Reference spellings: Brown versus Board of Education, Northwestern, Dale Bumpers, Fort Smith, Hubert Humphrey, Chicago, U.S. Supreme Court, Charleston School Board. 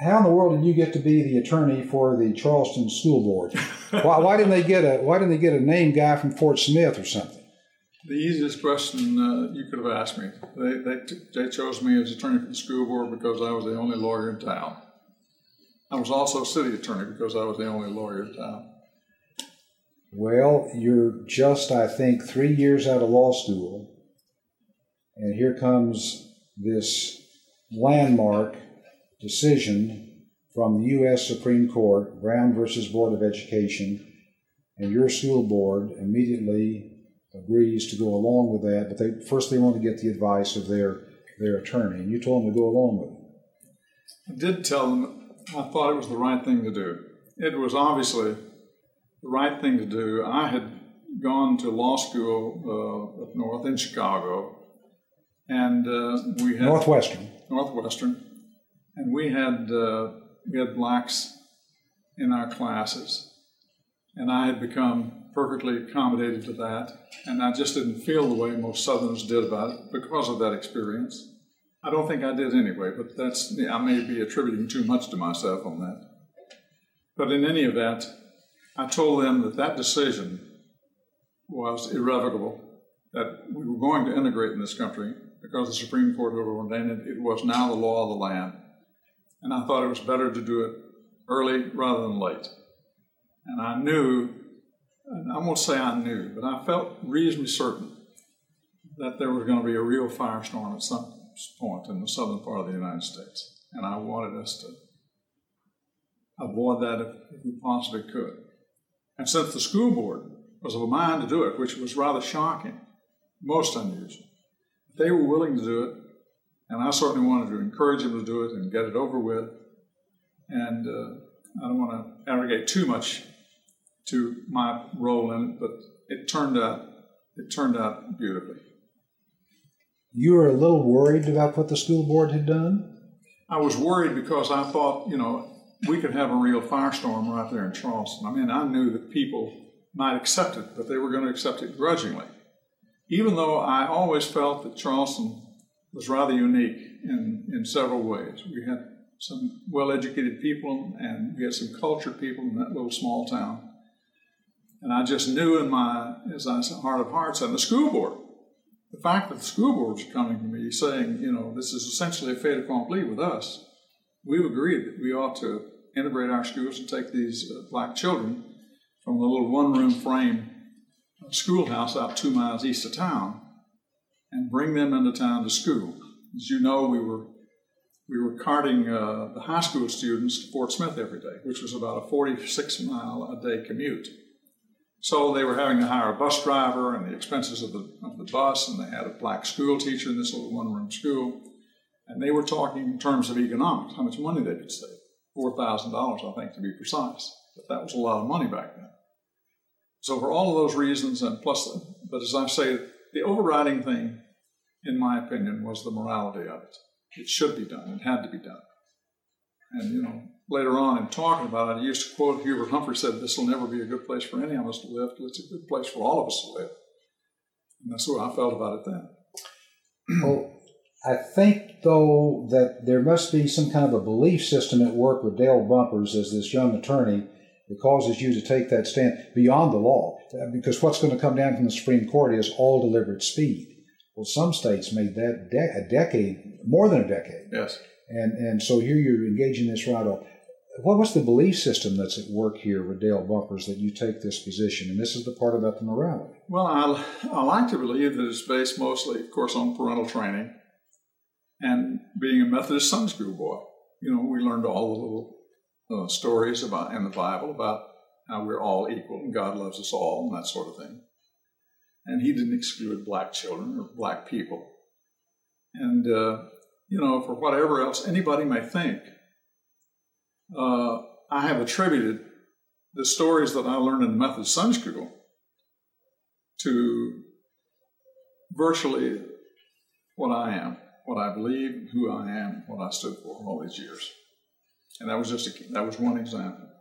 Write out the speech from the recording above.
how in the world did you get to be the attorney for the Charleston School Board? Why didn't they get a named guy from Fort Smith or something? The easiest question you could have asked me. They chose me as attorney for the school board because I was the only lawyer in town. I was also city attorney because I was the only lawyer in town. Well, you're just, I think, 3 years out of law school, and here comes this landmark decision from the U.S. Supreme Court, Brown versus Board of Education, and your school board immediately agrees to go along with that, but first they want to get the advice of their attorney, and you told them to go along with it. I did tell them I thought it was the right thing to do. It was obviously the right thing to do. I had gone to law school up north in Chicago, and we had... Northwestern. And we had blacks in our classes, and I had become perfectly accommodated to that, and I just didn't feel the way most Southerners did about it because of that experience. I don't think I did anyway, but I may be attributing too much to myself on that. But in any event, I told them that decision was irrevocable, that we were going to integrate in this country because the Supreme Court had ordained it. It was now the law of the land. And I thought it was better to do it early rather than late. And I knew, and I won't say I knew, but I felt reasonably certain that there was going to be a real firestorm at some point in the southern part of the United States. And I wanted us to avoid that if we possibly could. And since the school board was of a mind to do it, which was rather shocking, most unusual, they were willing to do it, and I certainly wanted to encourage them to do it and get it over with. And I don't want to arrogate too much to my role in it, but it turned out beautifully. You were a little worried about what the school board had done? I was worried because I thought, we could have a real firestorm right there in Charleston. I mean, I knew that people might accept it, but they were going to accept it grudgingly. Even though I always felt that Charleston was rather unique in several ways. We had some well-educated people, and we had some cultured people in that little small town. And I just knew as I said, heart of hearts, and the school board, the fact that the school board was coming to me saying, this is essentially a fait accompli with us. We've agreed that we ought to integrate our schools and take these black children from the little one-room frame schoolhouse out 2 miles east of town and bring them into town to school. As you know, we were carting the high school students to Fort Smith every day, which was about a 46-mile-a-day commute. So they were having to hire a bus driver and the expenses of the bus, and they had a black school teacher in this little one-room school. And they were talking in terms of economics, how much money they could save. $4,000, I think, to be precise. But that was a lot of money back then. So for all of those reasons, and plus, but as I say, the overriding thing, in my opinion, was the morality of it. It should be done. It had to be done. And, later on in talking about it, I used to quote Hubert Humphrey said, this will never be a good place for any of us to live, but it's a good place for all of us to live. And that's what I felt about it then. Well, I think, though, that there must be some kind of a belief system at work with Dale Bumpers as this young attorney that causes you to take that stand beyond the law, because what's going to come down from the Supreme Court is all delivered speed. Well, some states made that more than a decade. Yes. And so here you're engaging this right off. What was the belief system that's at work here with Dale Bumpers that you take this position? And this is the part about the morality. Well, I like to believe that it's based mostly, of course, on parental training and being a Methodist Sunday school boy. We learned all the little stories about in the Bible about how we're all equal and God loves us all and that sort of thing. And he didn't exclude black children or black people. And, for whatever else anybody may think, I have attributed the stories that I learned in Methodist Sunday School to virtually what I am, what I believe, who I am, what I stood for all these years. And that was one example.